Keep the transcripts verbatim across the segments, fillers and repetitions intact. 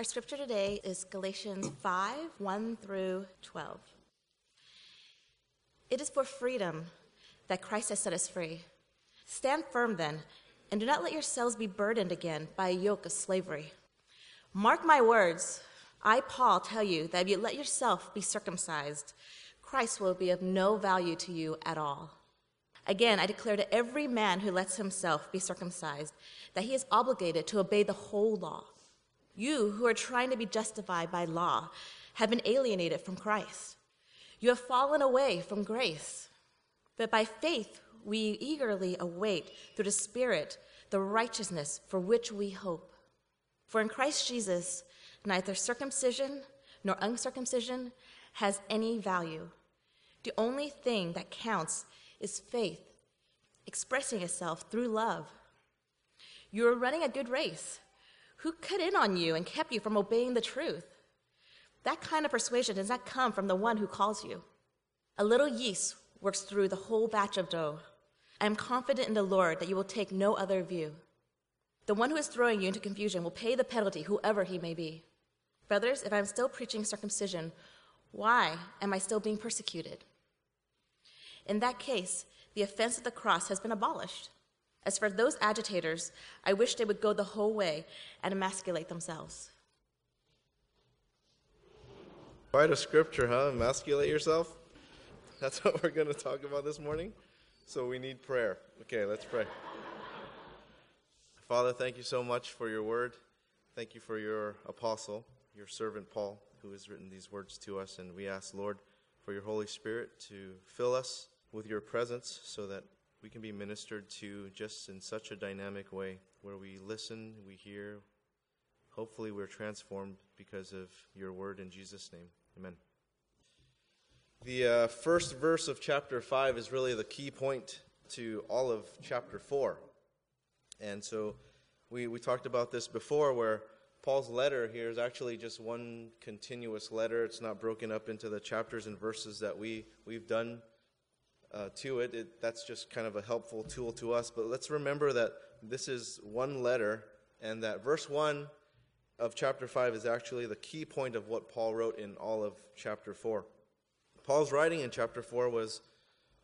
Our scripture today is Galatians five, one through twelve. It is for freedom that Christ has set us free. Stand firm then, and do not let yourselves be burdened again by a yoke of slavery. Mark my words, I, Paul, tell you that if you let yourself be circumcised, Christ will be of no value to you at all. Again, I declare to every man who lets himself be circumcised that he is obligated to obey the whole law. You who are trying to be justified by law have been alienated from Christ. You have fallen away from grace. But by faith we eagerly await through the Spirit the righteousness for which we hope. For in Christ Jesus, neither circumcision nor uncircumcision has any value. The only thing that counts is faith, expressing itself through love. You are running a good race. Who cut in on you and kept you from obeying the truth? That kind of persuasion does not come from the one who calls you. A little yeast works through the whole batch of dough. I am confident in the Lord that you will take no other view. The one who is throwing you into confusion will pay the penalty, whoever he may be. Brothers, if I am still preaching circumcision, why am I still being persecuted? In that case, the offense of the cross has been abolished. As for those agitators, I wish they would go the whole way and emasculate themselves. Quite a scripture, huh? Emasculate yourself? That's what we're going to talk about this morning. So we need prayer. Okay, let's pray. Father, thank you so much for your word. Thank you for your apostle, your servant Paul, who has written these words to us. And we ask, Lord, for your Holy Spirit to fill us with your presence so that we can be ministered to just in such a dynamic way where we listen, we hear. Hopefully we're transformed because of your word in Jesus' name. Amen. The uh, first verse of chapter five is really the key point to all of chapter four. And so we, we talked about this before, where Paul's letter here is actually just one continuous letter. It's not broken up into the chapters and verses that we, we've done uh, to it. it. That's just kind of a helpful tool to us. But let's remember that this is one letter, and that verse one of chapter five is actually the key point of what Paul wrote in all of chapter four. Paul's writing in chapter four was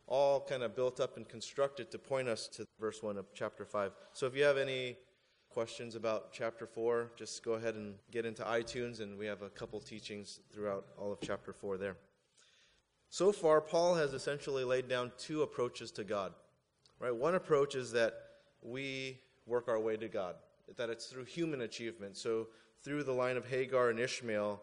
all kind of built up and constructed to point us to verse one of chapter five. So if you have any questions about chapter four, just go ahead and get into iTunes, and we have a couple teachings throughout all of chapter four there. So far, Paul has essentially laid down two approaches to God. Right? One approach is that we work our way to God, that it's through human achievement. So through the line of Hagar and Ishmael,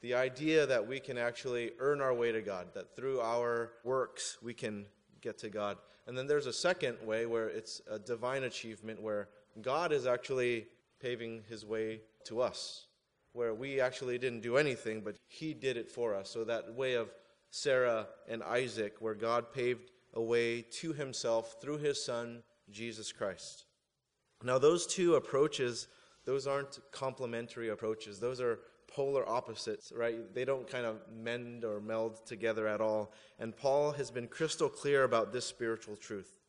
the idea that we can actually earn our way to God, that through our works we can get to God. And then there's a second way where it's a divine achievement, where God is actually paving his way to us, where we actually didn't do anything, but he did it for us. So that way of Sarah and Isaac, where God paved a way to himself through his son, Jesus Christ. Now, those two approaches, those aren't complementary approaches. Those are polar opposites, right? They don't kind of mend or meld together at all. And Paul has been crystal clear about this spiritual truth,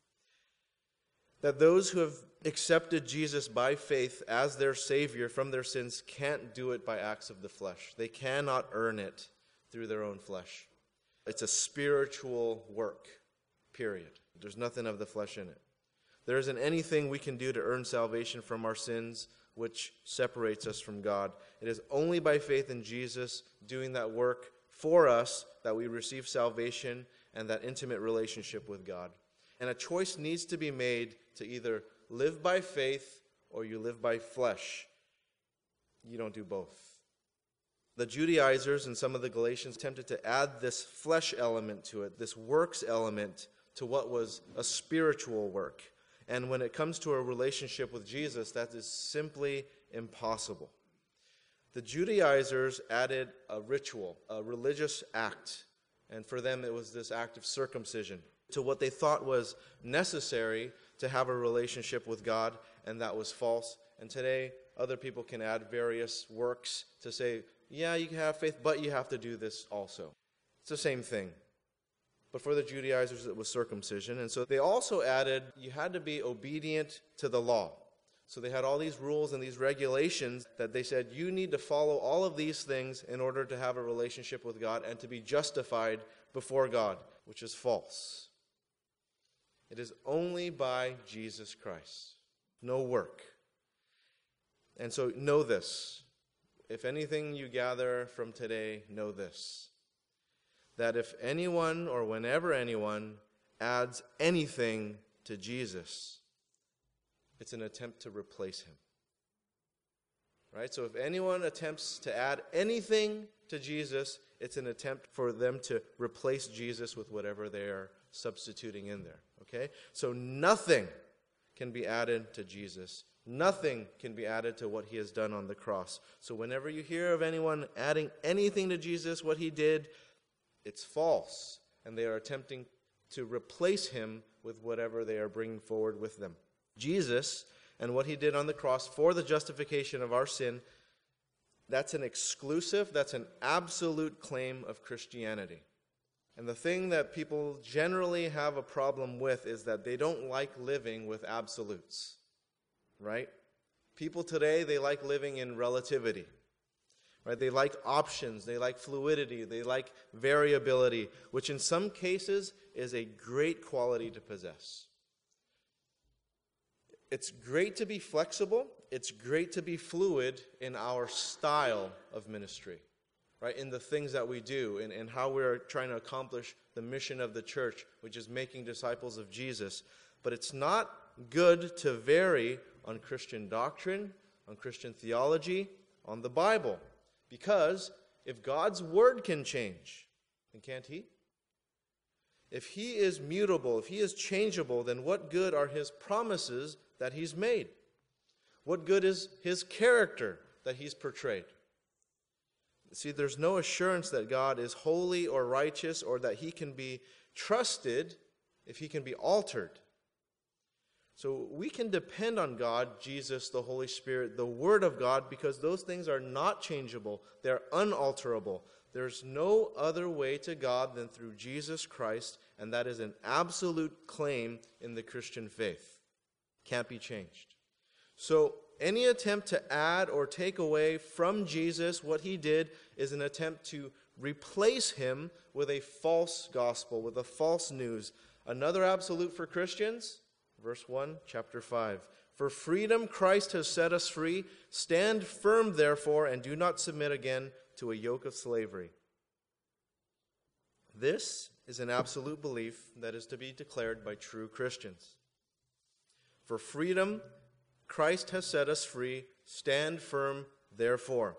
that those who have accepted Jesus by faith as their Savior from their sins can't do it by acts of the flesh. They cannot earn it through their own flesh. It's a spiritual work, period. There's nothing of the flesh in it. There isn't anything we can do to earn salvation from our sins, which separates us from God. It is only by faith in Jesus doing that work for us that we receive salvation and that intimate relationship with God. And a choice needs to be made to either live by faith or you live by flesh. You don't do both. The Judaizers and some of the Galatians attempted to add this flesh element to it, this works element, to what was a spiritual work. And when it comes to a relationship with Jesus, that is simply impossible. The Judaizers added a ritual, a religious act, and for them it was this act of circumcision, to what they thought was necessary to have a relationship with God, and that was false. And today, other people can add various works to say, yeah, you can have faith, but you have to do this also. It's the same thing. But for the Judaizers, it was circumcision. And so they also added, you had to be obedient to the law. So they had all these rules and these regulations that they said, you need to follow all of these things in order to have a relationship with God and to be justified before God, which is false. It is only by Jesus Christ. No work. And so know this. If anything you gather from today, know this. That if anyone or whenever anyone adds anything to Jesus, it's an attempt to replace him. Right? So if anyone attempts to add anything to Jesus, it's an attempt for them to replace Jesus with whatever they are substituting in there. Okay? So nothing can be added to Jesus. Nothing can be added to what he has done on the cross. So whenever you hear of anyone adding anything to Jesus, what he did, it's false. And they are attempting to replace him with whatever they are bringing forward with them. Jesus and what he did on the cross for the justification of our sin, that's an exclusive, that's an absolute claim of Christianity. And the thing that people generally have a problem with is that they don't like living with absolutes, right? People today, they like living in relativity, right? They like options, they like fluidity, they like variability, which in some cases is a great quality to possess. It's great to be flexible. It's great to be fluid in our style of ministry, right? In the things that we do and, and how we're trying to accomplish the mission of the church, which is making disciples of Jesus. But it's not good to vary on Christian doctrine, on Christian theology, on the Bible. Because if God's word can change, then can't he? If he is mutable, if he is changeable, then what good are his promises that he's made? What good is his character that he's portrayed? See, there's no assurance that God is holy or righteous or that he can be trusted if he can be altered. So we can depend on God, Jesus, the Holy Spirit, the Word of God, because those things are not changeable. They're unalterable. There's no other way to God than through Jesus Christ, and that is an absolute claim in the Christian faith. Can't be changed. So any attempt to add or take away from Jesus what he did is an attempt to replace him with a false gospel, with a false news. Another absolute for Christians, verse one, chapter five. For freedom Christ has set us free. Stand firm, therefore, and do not submit again to a yoke of slavery. This is an absolute belief that is to be declared by true Christians. For freedom Christ has set us free. Stand firm, therefore.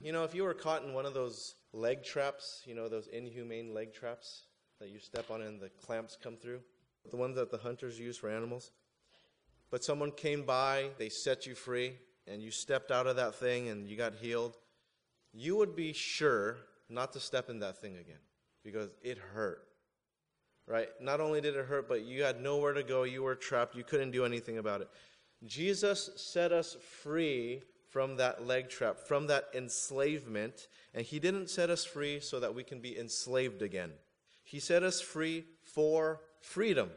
You know, if you were caught in one of those leg traps, you know, those inhumane leg traps that you step on and the clamps come through, the ones that the hunters use for animals, but someone came by, they set you free, and you stepped out of that thing and you got healed, you would be sure not to step in that thing again because it hurt, right? Not only did it hurt, but you had nowhere to go. You were trapped. You couldn't do anything about it. Jesus set us free from that leg trap, from that enslavement, and he didn't set us free so that we can be enslaved again. He set us free for freedom.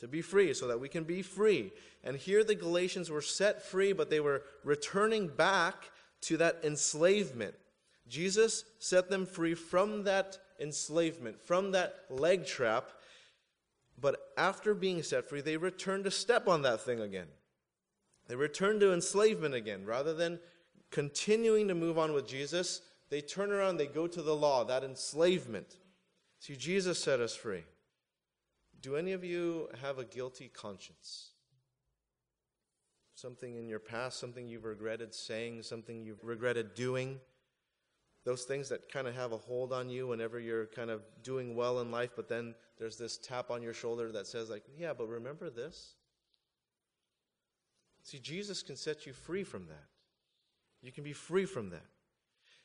To be free, so that we can be free. And here the Galatians were set free, but they were returning back to that enslavement. Jesus set them free from that enslavement, from that leg trap. But after being set free, they returned to step on that thing again. They returned to enslavement again. Rather than continuing to move on with Jesus, they turn around, they go to the law, that enslavement. See, Jesus set us free. Do any of you have a guilty conscience? Something in your past, something you've regretted saying, something you've regretted doing? Those things that kind of have a hold on you whenever you're kind of doing well in life, but then there's this tap on your shoulder that says like, yeah, but remember this? See, Jesus can set you free from that. You can be free from that.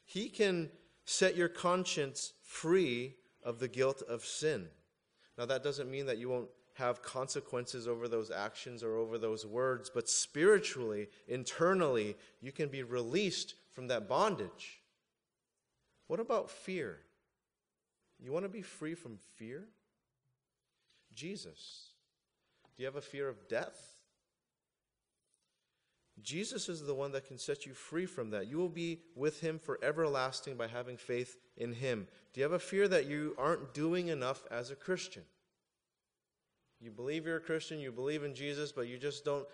He can set your conscience free of the guilt of sin. Now, that doesn't mean that you won't have consequences over those actions or over those words, but spiritually, internally, you can be released from that bondage. What about fear? You want to be free from fear? Jesus. Do you have a fear of death? Jesus is the one that can set you free from that. You will be with him for everlasting by having faith in him. Do you have a fear that you aren't doing enough as a Christian? You believe you're a Christian, you believe in Jesus, but you just don't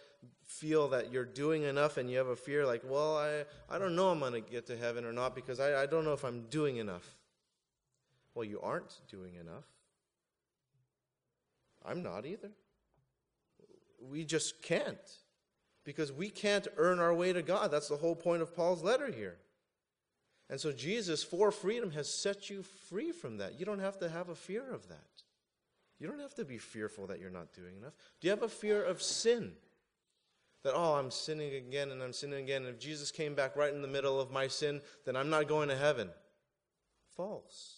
feel that you're doing enough, and you have a fear like, well, I, I don't know I'm going to get to heaven or not because I, I don't know if I'm doing enough. Well, you aren't doing enough. I'm not either. We just can't. Because we can't earn our way to God. That's the whole point of Paul's letter here. And so Jesus, for freedom, has set you free from that. You don't have to have a fear of that. You don't have to be fearful that you're not doing enough. Do you have a fear of sin? That, oh, I'm sinning again and I'm sinning again. And if Jesus came back right in the middle of my sin, then I'm not going to heaven. False.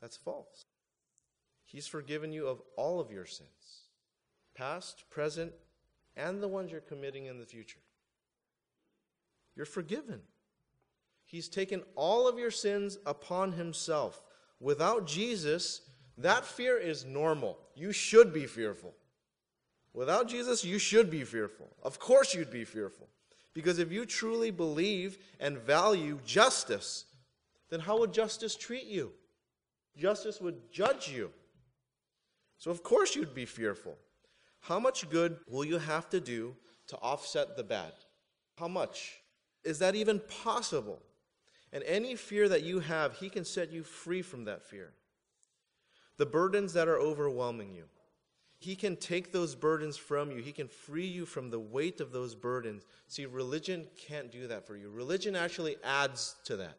That's false. He's forgiven you of all of your sins. Past, present, and the ones you're committing in the future. You're forgiven. He's taken all of your sins upon himself. Without Jesus, that fear is normal. You should be fearful. Without Jesus, you should be fearful. Of course you'd be fearful. Because if you truly believe and value justice, then how would justice treat you? Justice would judge you. So of course you'd be fearful. How much good will you have to do to offset the bad? How much? Is that even possible? And any fear that you have, he can set you free from that fear. The burdens that are overwhelming you, he can take those burdens from you. He can free you from the weight of those burdens. See, religion can't do that for you. Religion actually adds to that.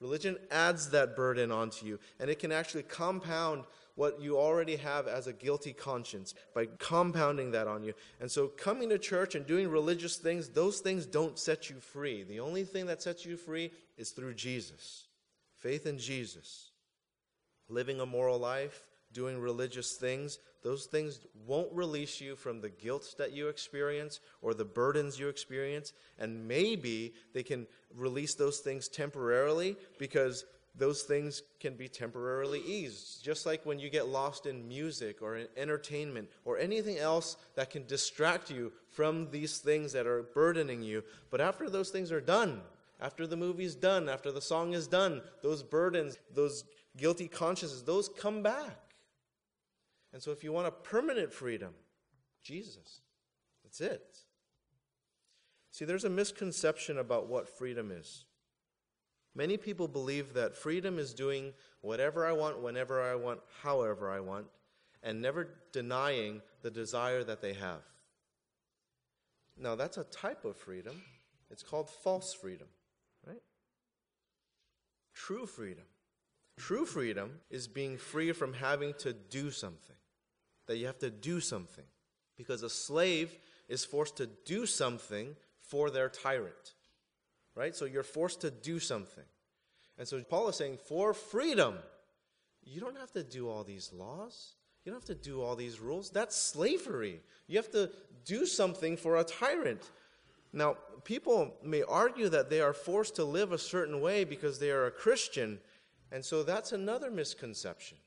Religion adds that burden onto you, and it can actually compound what you already have as a guilty conscience by compounding that on you. And so coming to church and doing religious things, those things don't set you free. The only thing that sets you free is through Jesus. Faith in Jesus. Living a moral life, doing religious things, those things won't release you from the guilt that you experience or the burdens you experience. And maybe they can release those things temporarily because those things can be temporarily eased. Just like when you get lost in music or in entertainment or anything else that can distract you from these things that are burdening you. But after those things are done, after the movie's done, after the song is done, those burdens, those guilty consciences, those come back. And so if you want a permanent freedom, Jesus, that's it. See, there's a misconception about what freedom is. Many people believe that freedom is doing whatever I want, whenever I want, however I want, and never denying the desire that they have. Now, that's a type of freedom. It's called false freedom, right? True freedom. True freedom is being free from having to do something, that you have to do something, because a slave is forced to do something for their tyrant, right? So you're forced to do something. And so Paul is saying, for freedom, you don't have to do all these laws. You don't have to do all these rules. That's slavery. You have to do something for a tyrant. Now, people may argue that they are forced to live a certain way because they are a Christian. And so that's another misconception.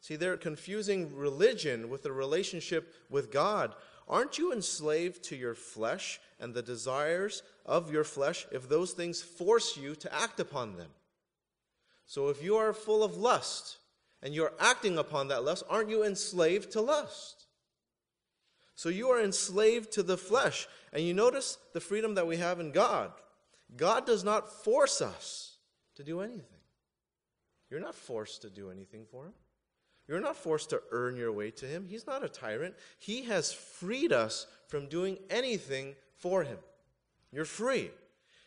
See, they're confusing religion with the relationship with God. Aren't you enslaved to your flesh and the desires of your flesh if those things force you to act upon them? So if you are full of lust and you're acting upon that lust, aren't you enslaved to lust? So you are enslaved to the flesh. And you notice the freedom that we have in God. God does not force us to do anything. You're not forced to do anything for him. You're not forced to earn your way to him. He's not a tyrant. He has freed us from doing anything for him. You're free.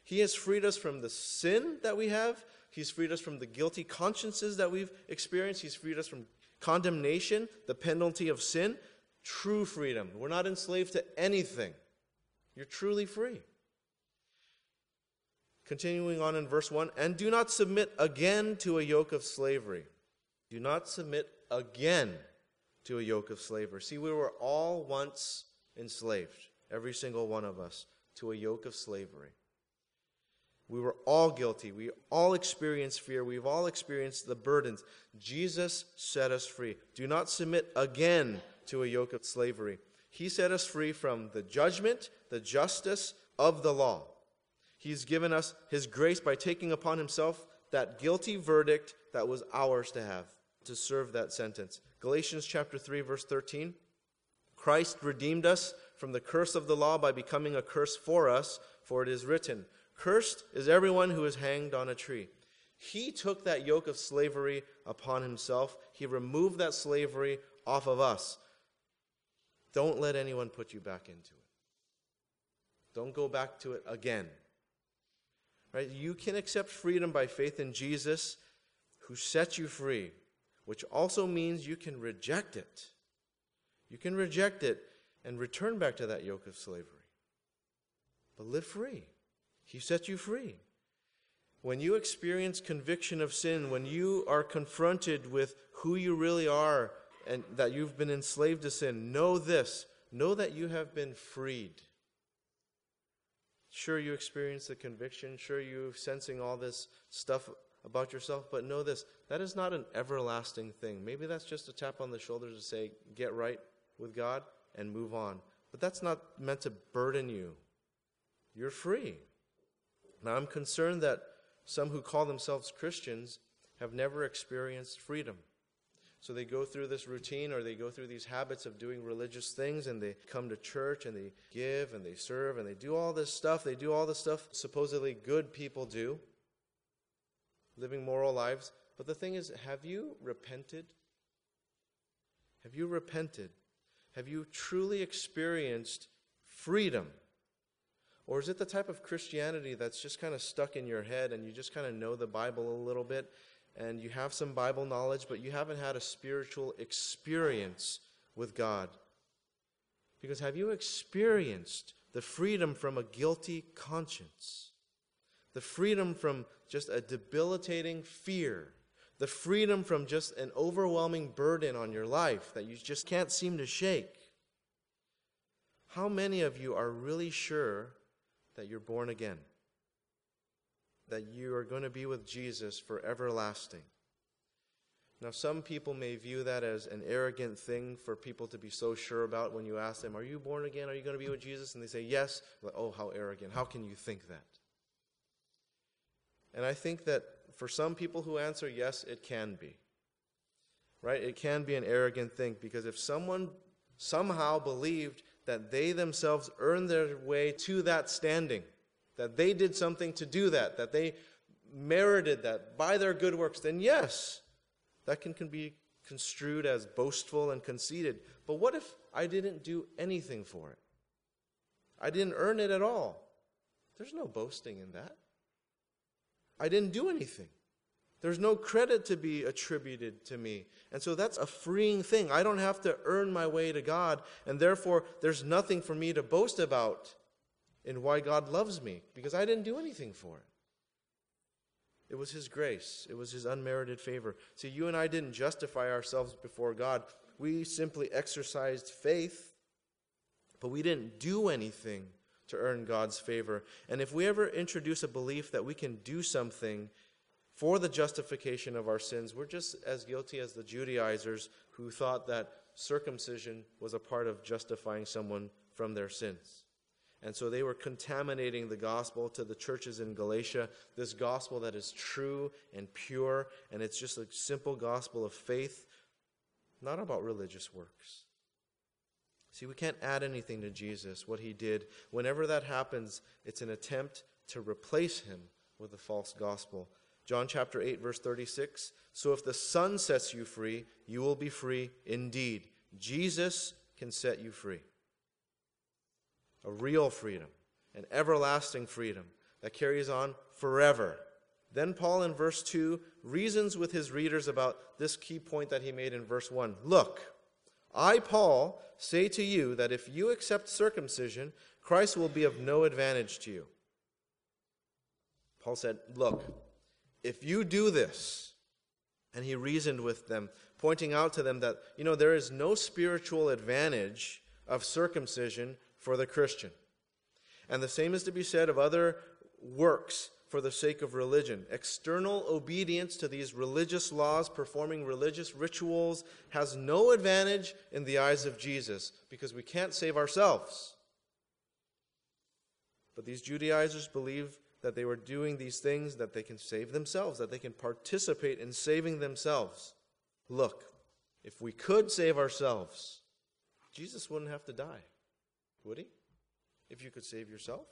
He has freed us from the sin that we have. He's freed us from the guilty consciences that we've experienced. He's freed us from condemnation, the penalty of sin. True freedom. We're not enslaved to anything. You're truly free. Continuing on in verse one, and do not submit again to a yoke of slavery. Do not submit again to a yoke of slavery. See, we were all once enslaved, every single one of us, to a yoke of slavery. We were all guilty. We all experienced fear. We've all experienced the burdens. Jesus set us free. Do not submit again to a yoke of slavery. He set us free from the judgment, the justice of the law. He's given us his grace by taking upon himself that guilty verdict that was ours to have, to serve that sentence. Galatians chapter three, verse thirteen. Christ redeemed us from the curse of the law by becoming a curse for us, for it is written, "Cursed is everyone who is hanged on a tree." He took that yoke of slavery upon himself. He removed that slavery off of us. Don't let anyone put you back into it. Don't go back to it again. Right? You can accept freedom by faith in Jesus, who set you free, which also means you can reject it. You can reject it and return back to that yoke of slavery. But live free. He set you free. When you experience conviction of sin, when you are confronted with who you really are and that you've been enslaved to sin, know this. Know that you have been freed. Sure, you experience the conviction. Sure, you're sensing all this stuff about yourself. But know this. That is not an everlasting thing. Maybe that's just a tap on the shoulder to say, get right with God and move on. But that's not meant to burden you. You're free. Now, I'm concerned that some who call themselves Christians have never experienced freedom. So they go through this routine, or they go through these habits of doing religious things, and they come to church and they give and they serve and they do all this stuff. They do all this stuff supposedly good people do, living moral lives. But the thing is, have you repented? Have you repented? Have you truly experienced freedom? Or is it the type of Christianity that's just kind of stuck in your head, and you just kind of know the Bible a little bit, and you have some Bible knowledge, but you haven't had a spiritual experience with God? Because have you experienced the freedom from a guilty conscience? The freedom from just a debilitating fear? The freedom from just an overwhelming burden on your life that you just can't seem to shake? How many of you are really sure that you're born again, that you are going to be with Jesus for everlasting? Now, some people may view that as an arrogant thing for people to be so sure about. When you ask them, are you born again? Are you going to be with Jesus? And they say, yes. Like, oh, how arrogant. How can you think that? And I think that for some people who answer yes, it can be. Right? It can be an arrogant thing, because if someone somehow believed that they themselves earned their way to that standing, that they did something to do that, that they merited that by their good works, then yes, that can, can be construed as boastful and conceited. But what if I didn't do anything for it? I didn't earn it at all. There's no boasting in that. I didn't do anything. There's no credit to be attributed to me. And so that's a freeing thing. I don't have to earn my way to God, and therefore there's nothing for me to boast about in why God loves me, because I didn't do anything for it. It was his grace. It was his unmerited favor. See, you and I didn't justify ourselves before God. We simply exercised faith, but we didn't do anything to earn God's favor. And if we ever introduce a belief that we can do something for the justification of our sins, we're just as guilty as the Judaizers, who thought that circumcision was a part of justifying someone from their sins. And so they were contaminating the gospel to the churches in Galatia, this gospel that is true and pure, and it's just a simple gospel of faith, not about religious works. See, we can't add anything to Jesus, what he did. Whenever that happens, it's an attempt to replace him with a false gospel. John chapter eight, verse thirty-six, so if the Son sets you free, you will be free indeed. Jesus can set you free. A real freedom, an everlasting freedom that carries on forever. Then Paul in verse two reasons with his readers about this key point that he made in verse one. Look, I, Paul, say to you that if you accept circumcision, Christ will be of no advantage to you. Paul said, look, if you do this, and he reasoned with them, pointing out to them that, you know, there is no spiritual advantage of circumcision for the Christian. And the same is to be said of other works for the sake of religion. External obedience to these religious laws, performing religious rituals, has no advantage in the eyes of Jesus, because we can't save ourselves. But these Judaizers believe that they were doing these things, that they can save themselves, that they can participate in saving themselves. Look, if we could save ourselves, Jesus wouldn't have to die, would he? If you could save yourself?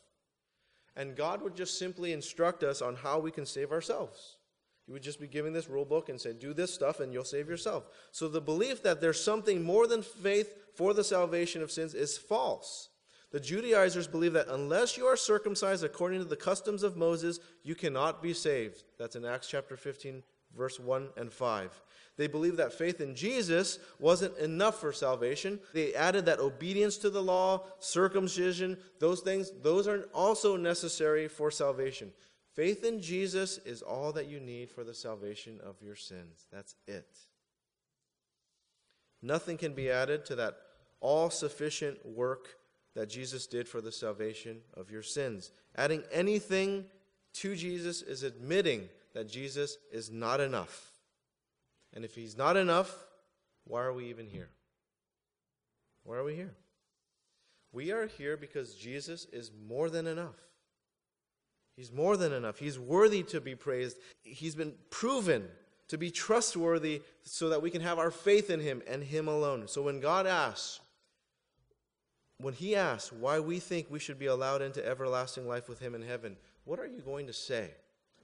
And God would just simply instruct us on how we can save ourselves. He would just be giving this rule book and say, do this stuff and you'll save yourself. So the belief that there's something more than faith for the salvation of sins is false. The Judaizers believe that unless you are circumcised according to the customs of Moses, you cannot be saved. That's in Acts chapter fifteen, verse one and five. They believe that faith in Jesus wasn't enough for salvation. They added that obedience to the law, circumcision, those things, those are also necessary for salvation. Faith in Jesus is all that you need for the salvation of your sins. That's it. Nothing can be added to that all-sufficient work that Jesus did for the salvation of your sins. Adding anything to Jesus is admitting that Jesus is not enough. And if he's not enough, why are we even here? Why are we here? We are here because Jesus is more than enough. He's more than enough. He's worthy to be praised. He's been proven to be trustworthy so that we can have our faith in him and him alone. So when God asks, when he asks why we think we should be allowed into everlasting life with him in heaven, what are you going to say?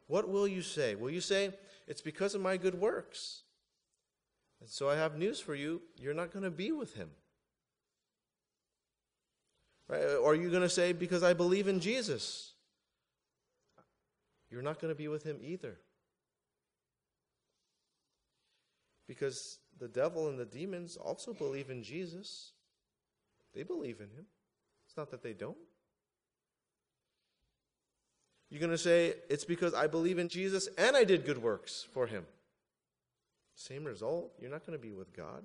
What will you say? Will you say, it's because of my good works? And so I have news for you. You're not going to be with him. Right? Or are you going to say, because I believe in Jesus? You're not going to be with him either. Because the devil and the demons also believe in Jesus. They believe in him. It's not that they don't. You're going to say, it's because I believe in Jesus and I did good works for him. Same result. You're not going to be with God.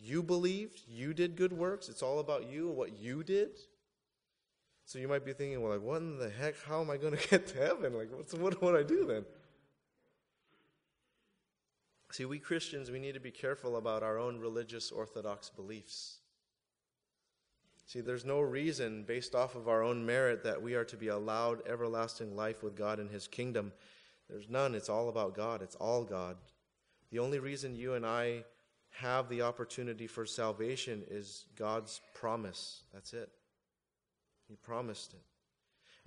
You believed. You did good works. It's all about you and what you did. So you might be thinking, well, like, what in the heck? How am I going to get to heaven? Like, what's, what would I do then? See, we Christians, we need to be careful about our own religious orthodox beliefs. See, there's no reason based off of our own merit that we are to be allowed everlasting life with God in his kingdom. There's none. It's all about God. It's all God. The only reason you and I have the opportunity for salvation is God's promise. That's it. He promised it.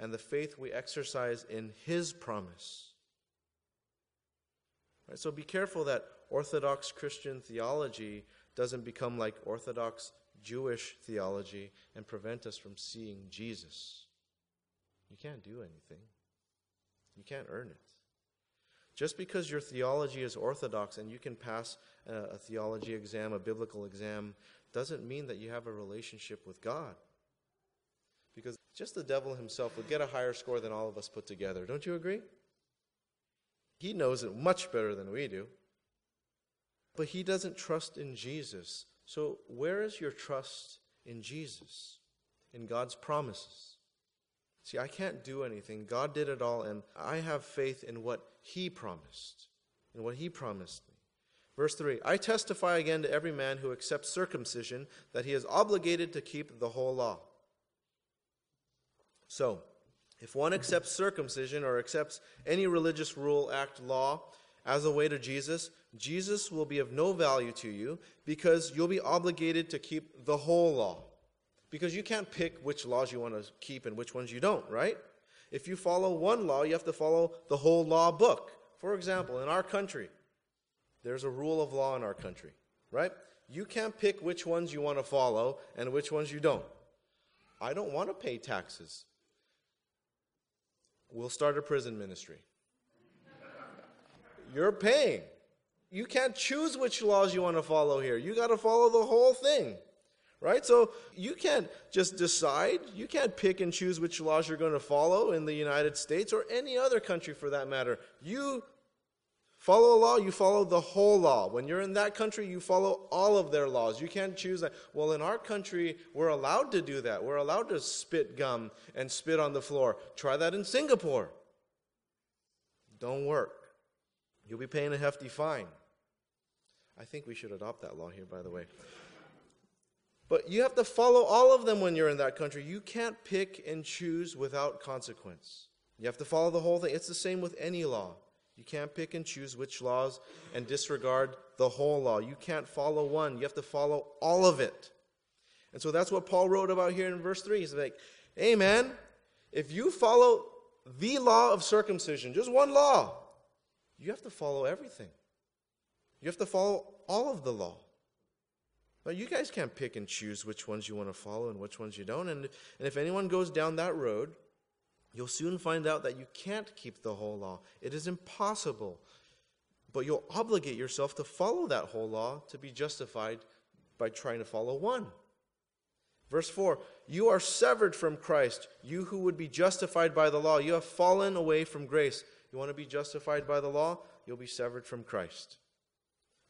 And the faith we exercise in his promise. Right, so be careful that Orthodox Christian theology doesn't become like Orthodox Jewish theology and prevent us from seeing Jesus. You can't do anything. You can't earn it. Just because your theology is orthodox and you can pass a, a theology exam, a biblical exam, doesn't mean that you have a relationship with God. Because just the devil himself would get a higher score than all of us put together. Don't you agree? He knows it much better than we do. But he doesn't trust in Jesus. So where is your trust in Jesus, in God's promises? See, I can't do anything. God did it all, and I have faith in what he promised, in what he promised me. Verse three, I testify again to every man who accepts circumcision that he is obligated to keep the whole law. So, if one accepts circumcision or accepts any religious rule, act, law, as a way to Jesus, Jesus will be of no value to you because you'll be obligated to keep the whole law. Because you can't pick which laws you want to keep and which ones you don't, right? If you follow one law, you have to follow the whole law book. For example, in our country, there's a rule of law in our country, right? You can't pick which ones you want to follow and which ones you don't. I don't want to pay taxes. We'll start a prison ministry. You're paying. You can't choose which laws you want to follow here. You got to follow the whole thing, right? So you can't just decide. You can't pick and choose which laws you're going to follow in the United States or any other country for that matter. You Follow a law, you follow the whole law. When you're in that country, you follow all of their laws. You can't choose that. Well, in our country, we're allowed to do that. We're allowed to spit gum and spit on the floor. Try that in Singapore. Don't work. You'll be paying a hefty fine. I think we should adopt that law here, by the way. But you have to follow all of them when you're in that country. You can't pick and choose without consequence. You have to follow the whole thing. It's the same with any law. You can't pick and choose which laws and disregard the whole law. You can't follow one. You have to follow all of it. And so that's what Paul wrote about here in verse three. He's like, hey man, if you follow the law of circumcision, just one law, you have to follow everything. You have to follow all of the law. But you guys can't pick and choose which ones you want to follow and which ones you don't. And, and if anyone goes down that road, you'll soon find out that you can't keep the whole law. It is impossible. But you'll obligate yourself to follow that whole law to be justified by trying to follow one. Verse four, you are severed from Christ, you who would be justified by the law. You have fallen away from grace. You want to be justified by the law? You'll be severed from Christ.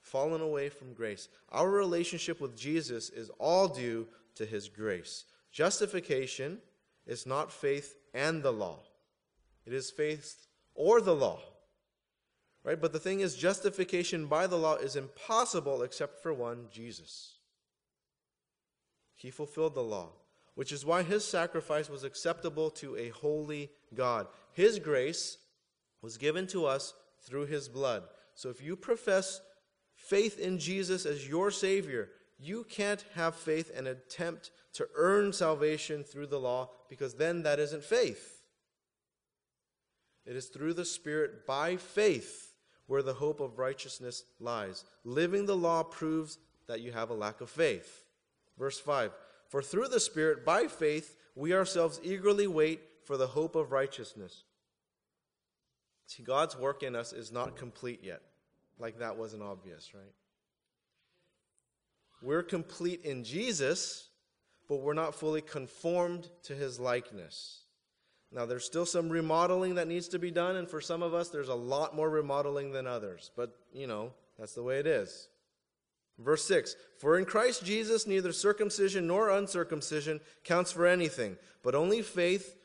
Fallen away from grace. Our relationship with Jesus is all due to his grace. Justification is not faith and the law. It is faith or the law. Right? But the thing is, justification by the law is impossible except for one, Jesus. He fulfilled the law, which is why his sacrifice was acceptable to a holy God. His grace was given to us through his blood. So if you profess faith in Jesus as your Savior, you can't have faith and attempt to earn salvation through the law, because then that isn't faith. It is through the Spirit, by faith, where the hope of righteousness lies. Living the law proves that you have a lack of faith. Verse five, for through the Spirit, by faith, we ourselves eagerly wait for the hope of righteousness. See, God's work in us is not complete yet. Like that wasn't obvious, right? We're complete in Jesus, but we're not fully conformed to his likeness. Now, there's still some remodeling that needs to be done, and for some of us, there's a lot more remodeling than others. But, you know, that's the way it is. Verse six, for in Christ Jesus neither circumcision nor uncircumcision counts for anything, but only faith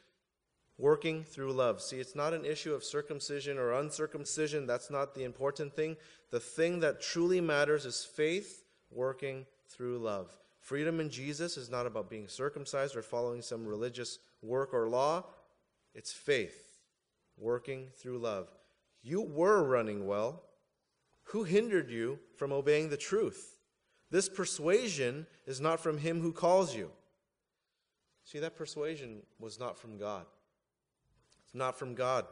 working through love. See, it's not an issue of circumcision or uncircumcision. That's not the important thing. The thing that truly matters is faith working through love. Freedom in Jesus is not about being circumcised or following some religious work or law. It's faith working through love. You were running well. Who hindered you from obeying the truth? This persuasion is not from him who calls you. See, that persuasion was not from God. It's not from God.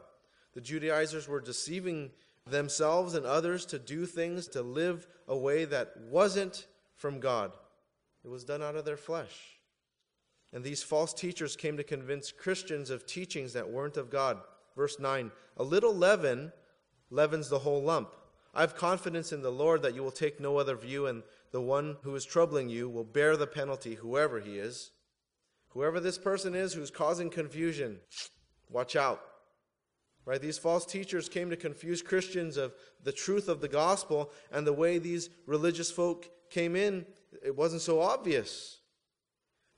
The Judaizers were deceiving themselves and others to do things, to live a way that wasn't from God. It was done out of their flesh. And these false teachers came to convince Christians of teachings that weren't of God. Verse nine, a little leaven leavens the whole lump. I have confidence in the Lord that you will take no other view, and the one who is troubling you will bear the penalty, whoever he is. Whoever this person is who's causing confusion, watch out. Right? These false teachers came to confuse Christians of the truth of the gospel, and the way these religious folk came in, it wasn't so obvious.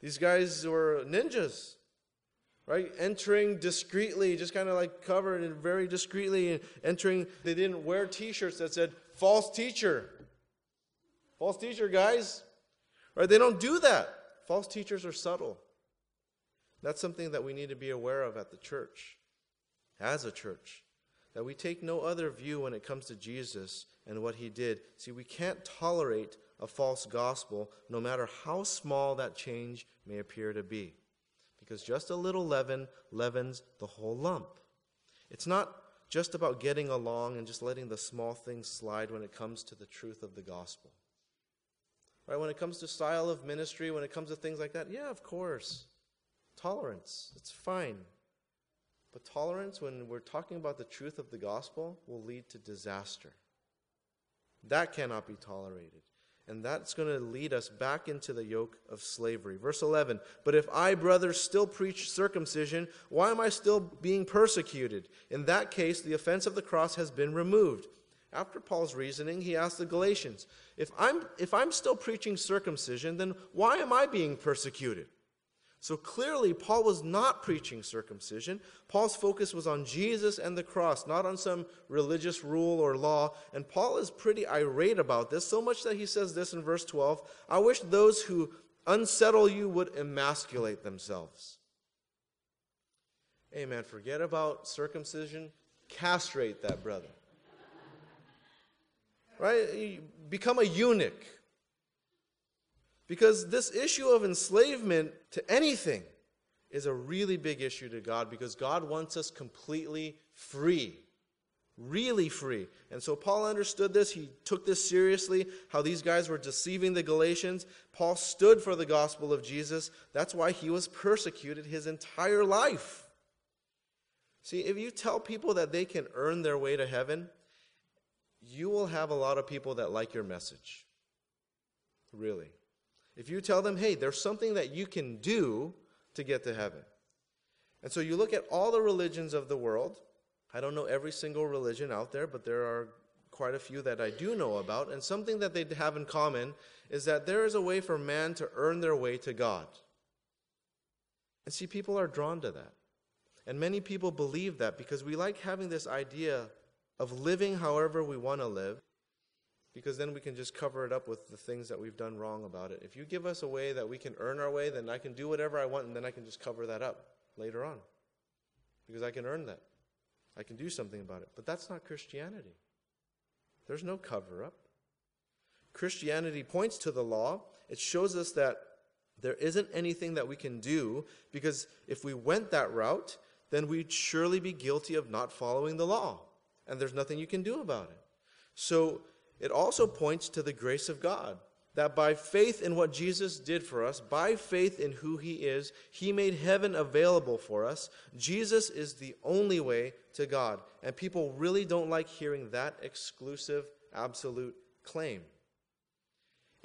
These guys were ninjas, right? Entering discreetly, just kind of like covered and very discreetly and entering. They didn't wear t-shirts that said, false teacher. False teacher, guys. Right? They don't do that. False teachers are subtle. That's something that we need to be aware of at the church, as a church, that we take no other view when it comes to Jesus and what he did. See, we can't tolerate a false gospel, no matter how small that change may appear to be, because just a little leaven leavens the whole lump. It's not just about getting along and just letting the small things slide when it comes to the truth of the gospel. Right? When it comes to style of ministry, when it comes to things like that, yeah, of course. Tolerance, it's fine. But tolerance, when we're talking about the truth of the gospel, will lead to disaster. That cannot be tolerated. And that's going to lead us back into the yoke of slavery. Verse eleven, but if I, brothers, still preach circumcision, why am I still being persecuted? In that case, the offense of the cross has been removed. After Paul's reasoning, he asked the Galatians, if I'm, if I'm still preaching circumcision, then why am I being persecuted? So clearly, Paul was not preaching circumcision. Paul's focus was on Jesus and the cross, not on some religious rule or law. And Paul is pretty irate about this, so much that he says this in verse twelve, I wish those who unsettle you would emasculate themselves. Amen. Forget about circumcision. Castrate that brother. Right? You become a eunuch. Because this issue of enslavement to anything is a really big issue to God, because God wants us completely free, really free. And so Paul understood this. He took this seriously, how these guys were deceiving the Galatians. Paul stood for the gospel of Jesus. That's why he was persecuted his entire life. See, if you tell people that they can earn their way to heaven, you will have a lot of people that like your message. Really. If you tell them, hey, there's something that you can do to get to heaven. And so you look at all the religions of the world. I don't know every single religion out there, but there are quite a few that I do know about. And something that they have in common is that there is a way for man to earn their way to God. And see, people are drawn to that. And many people believe that because we like having this idea of living however we want to live, because then we can just cover it up with the things that we've done wrong about it. If you give us a way that we can earn our way, then I can do whatever I want, and then I can just cover that up later on, because I can earn that. I can do something about it. But that's not Christianity. There's no cover-up. Christianity points to the law. It shows us that there isn't anything that we can do, because if we went that route, then we'd surely be guilty of not following the law. And there's nothing you can do about it. So it also points to the grace of God, that by faith in what Jesus did for us, by faith in who he is, he made heaven available for us. Jesus is the only way to God. And people really don't like hearing that exclusive, absolute claim.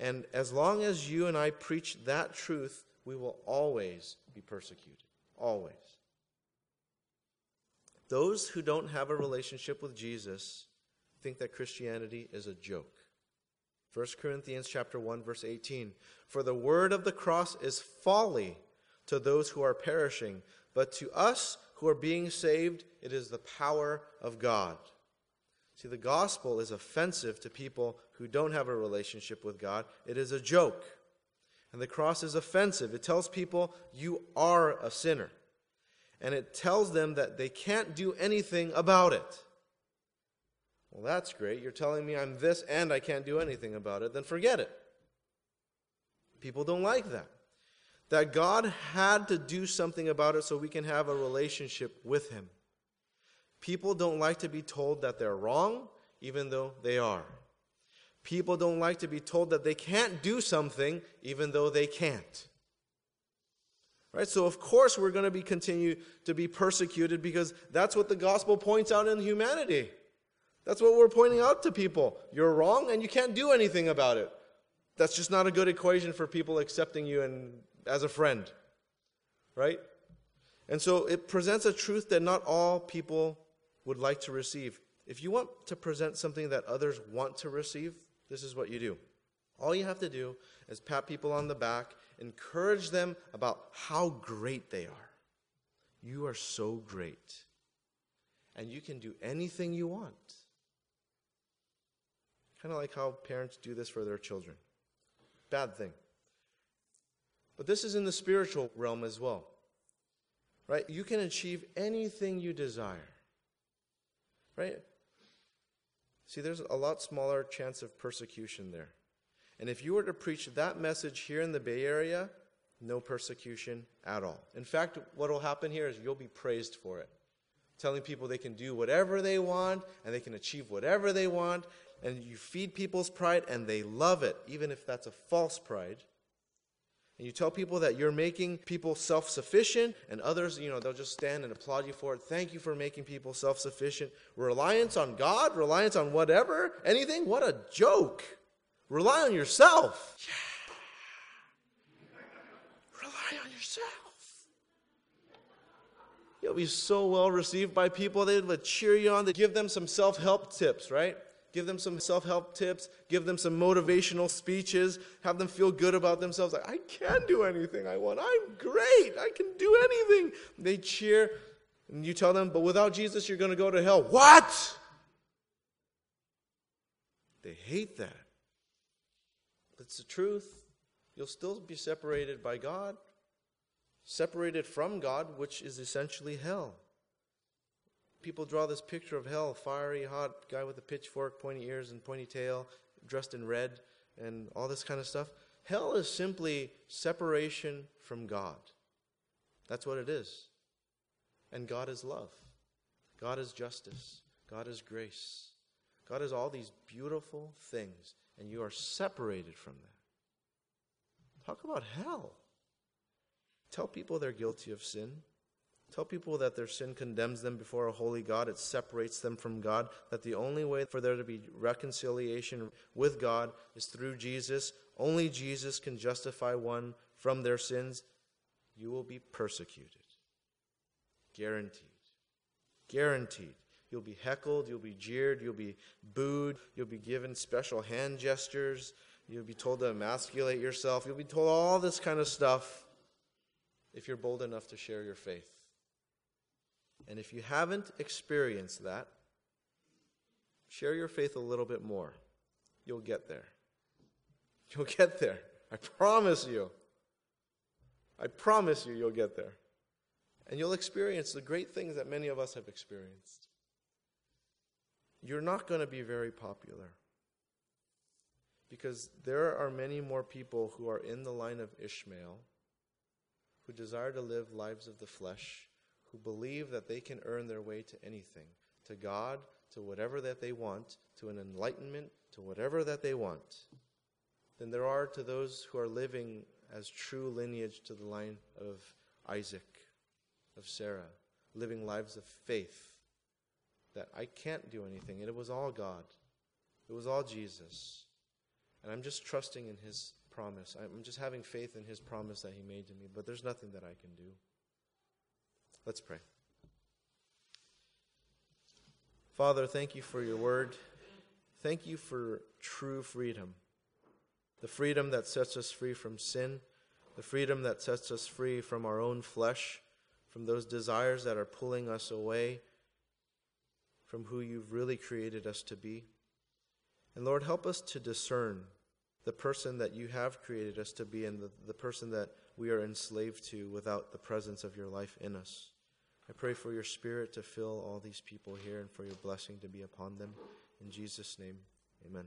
And as long as you and I preach that truth, we will always be persecuted. Always. Those who don't have a relationship with Jesus think that Christianity is a joke. First Corinthians chapter one, verse eighteen. For the word of the cross is folly to those who are perishing, but to us who are being saved, it is the power of God. See, the gospel is offensive to people who don't have a relationship with God. It is a joke. And the cross is offensive. It tells people you are a sinner. And it tells them that they can't do anything about it. Well, that's great. You're telling me I'm this and I can't do anything about it. Then forget it. People don't like that. That God had to do something about it so we can have a relationship with him. People don't like to be told that they're wrong, even though they are. People don't like to be told that they can't do something, even though they can't. Right? So of course we're going to be continue to be persecuted, because that's what the gospel points out in humanity. That's what we're pointing out to people. You're wrong and you can't do anything about it. That's just not a good equation for people accepting you and as a friend. Right? And so it presents a truth that not all people would like to receive. If you want to present something that others want to receive, this is what you do. All you have to do is pat people on the back, encourage them about how great they are. You are so great. And you can do anything you want. Kind of like how parents do this for their children. Bad thing. But this is in the spiritual realm as well. Right? You can achieve anything you desire. Right? See, there's a lot smaller chance of persecution there. And if you were to preach that message here in the Bay Area, no persecution at all. In fact, what will happen here is you'll be praised for it. Telling people they can do whatever they want, and they can achieve whatever they want, and you feed people's pride, and they love it, even if that's a false pride. And you tell people that you're making people self-sufficient, and others, you know, they'll just stand and applaud you for it. Thank you for making people self-sufficient. Reliance on God, reliance on whatever, anything, what a joke. Rely on yourself. Yeah. Rely on yourself. You'll be so well received by people. They would cheer you on. They give them some self-help tips, right? Give them some self-help tips. Give them some motivational speeches. Have them feel good about themselves. Like, I can do anything I want. I'm great. I can do anything. They cheer. And you tell them, but without Jesus, you're going to go to hell. What? They hate that. That's the truth. You'll still be separated by God. Separated from God, which is essentially hell. People draw this picture of hell, fiery, hot, guy with a pitchfork, pointy ears and pointy tail, dressed in red, and all this kind of stuff. Hell is simply separation from God. That's what it is. And God is love. God is justice. God is grace. God is all these beautiful things, and you are separated from that. Talk about hell. Tell people they're guilty of sin. Tell people that their sin condemns them before a holy God. It separates them from God. That the only way for there to be reconciliation with God is through Jesus. Only Jesus can justify one from their sins. You will be persecuted. Guaranteed. Guaranteed. You'll be heckled. You'll be jeered. You'll be booed. You'll be given special hand gestures. You'll be told to emasculate yourself. You'll be told all this kind of stuff if you're bold enough to share your faith. And if you haven't experienced that, share your faith a little bit more. You'll get there. You'll get there. I promise you. I promise you you'll get there. And you'll experience the great things that many of us have experienced. You're not going to be very popular. Because there are many more people who are in the line of Ishmael, who desire to live lives of the flesh, who believe that they can earn their way to anything, to God, to whatever that they want, to an enlightenment, to whatever that they want, than there are to those who are living as true lineage to the line of Isaac, of Sarah, living lives of faith, that I can't do anything, and it was all God. It was all Jesus. And I'm just trusting in his promise. I'm just having faith in his promise that he made to me, but there's nothing that I can do. Let's pray. Father, thank you for your word. Thank you for true freedom. The freedom that sets us free from sin. The freedom that sets us free from our own flesh. From those desires that are pulling us away from who you've really created us to be. And Lord, help us to discern the person that you have created us to be and the, the person that we are enslaved to without the presence of your life in us. I pray for your Spirit to fill all these people here and for your blessing to be upon them. In Jesus' name, amen.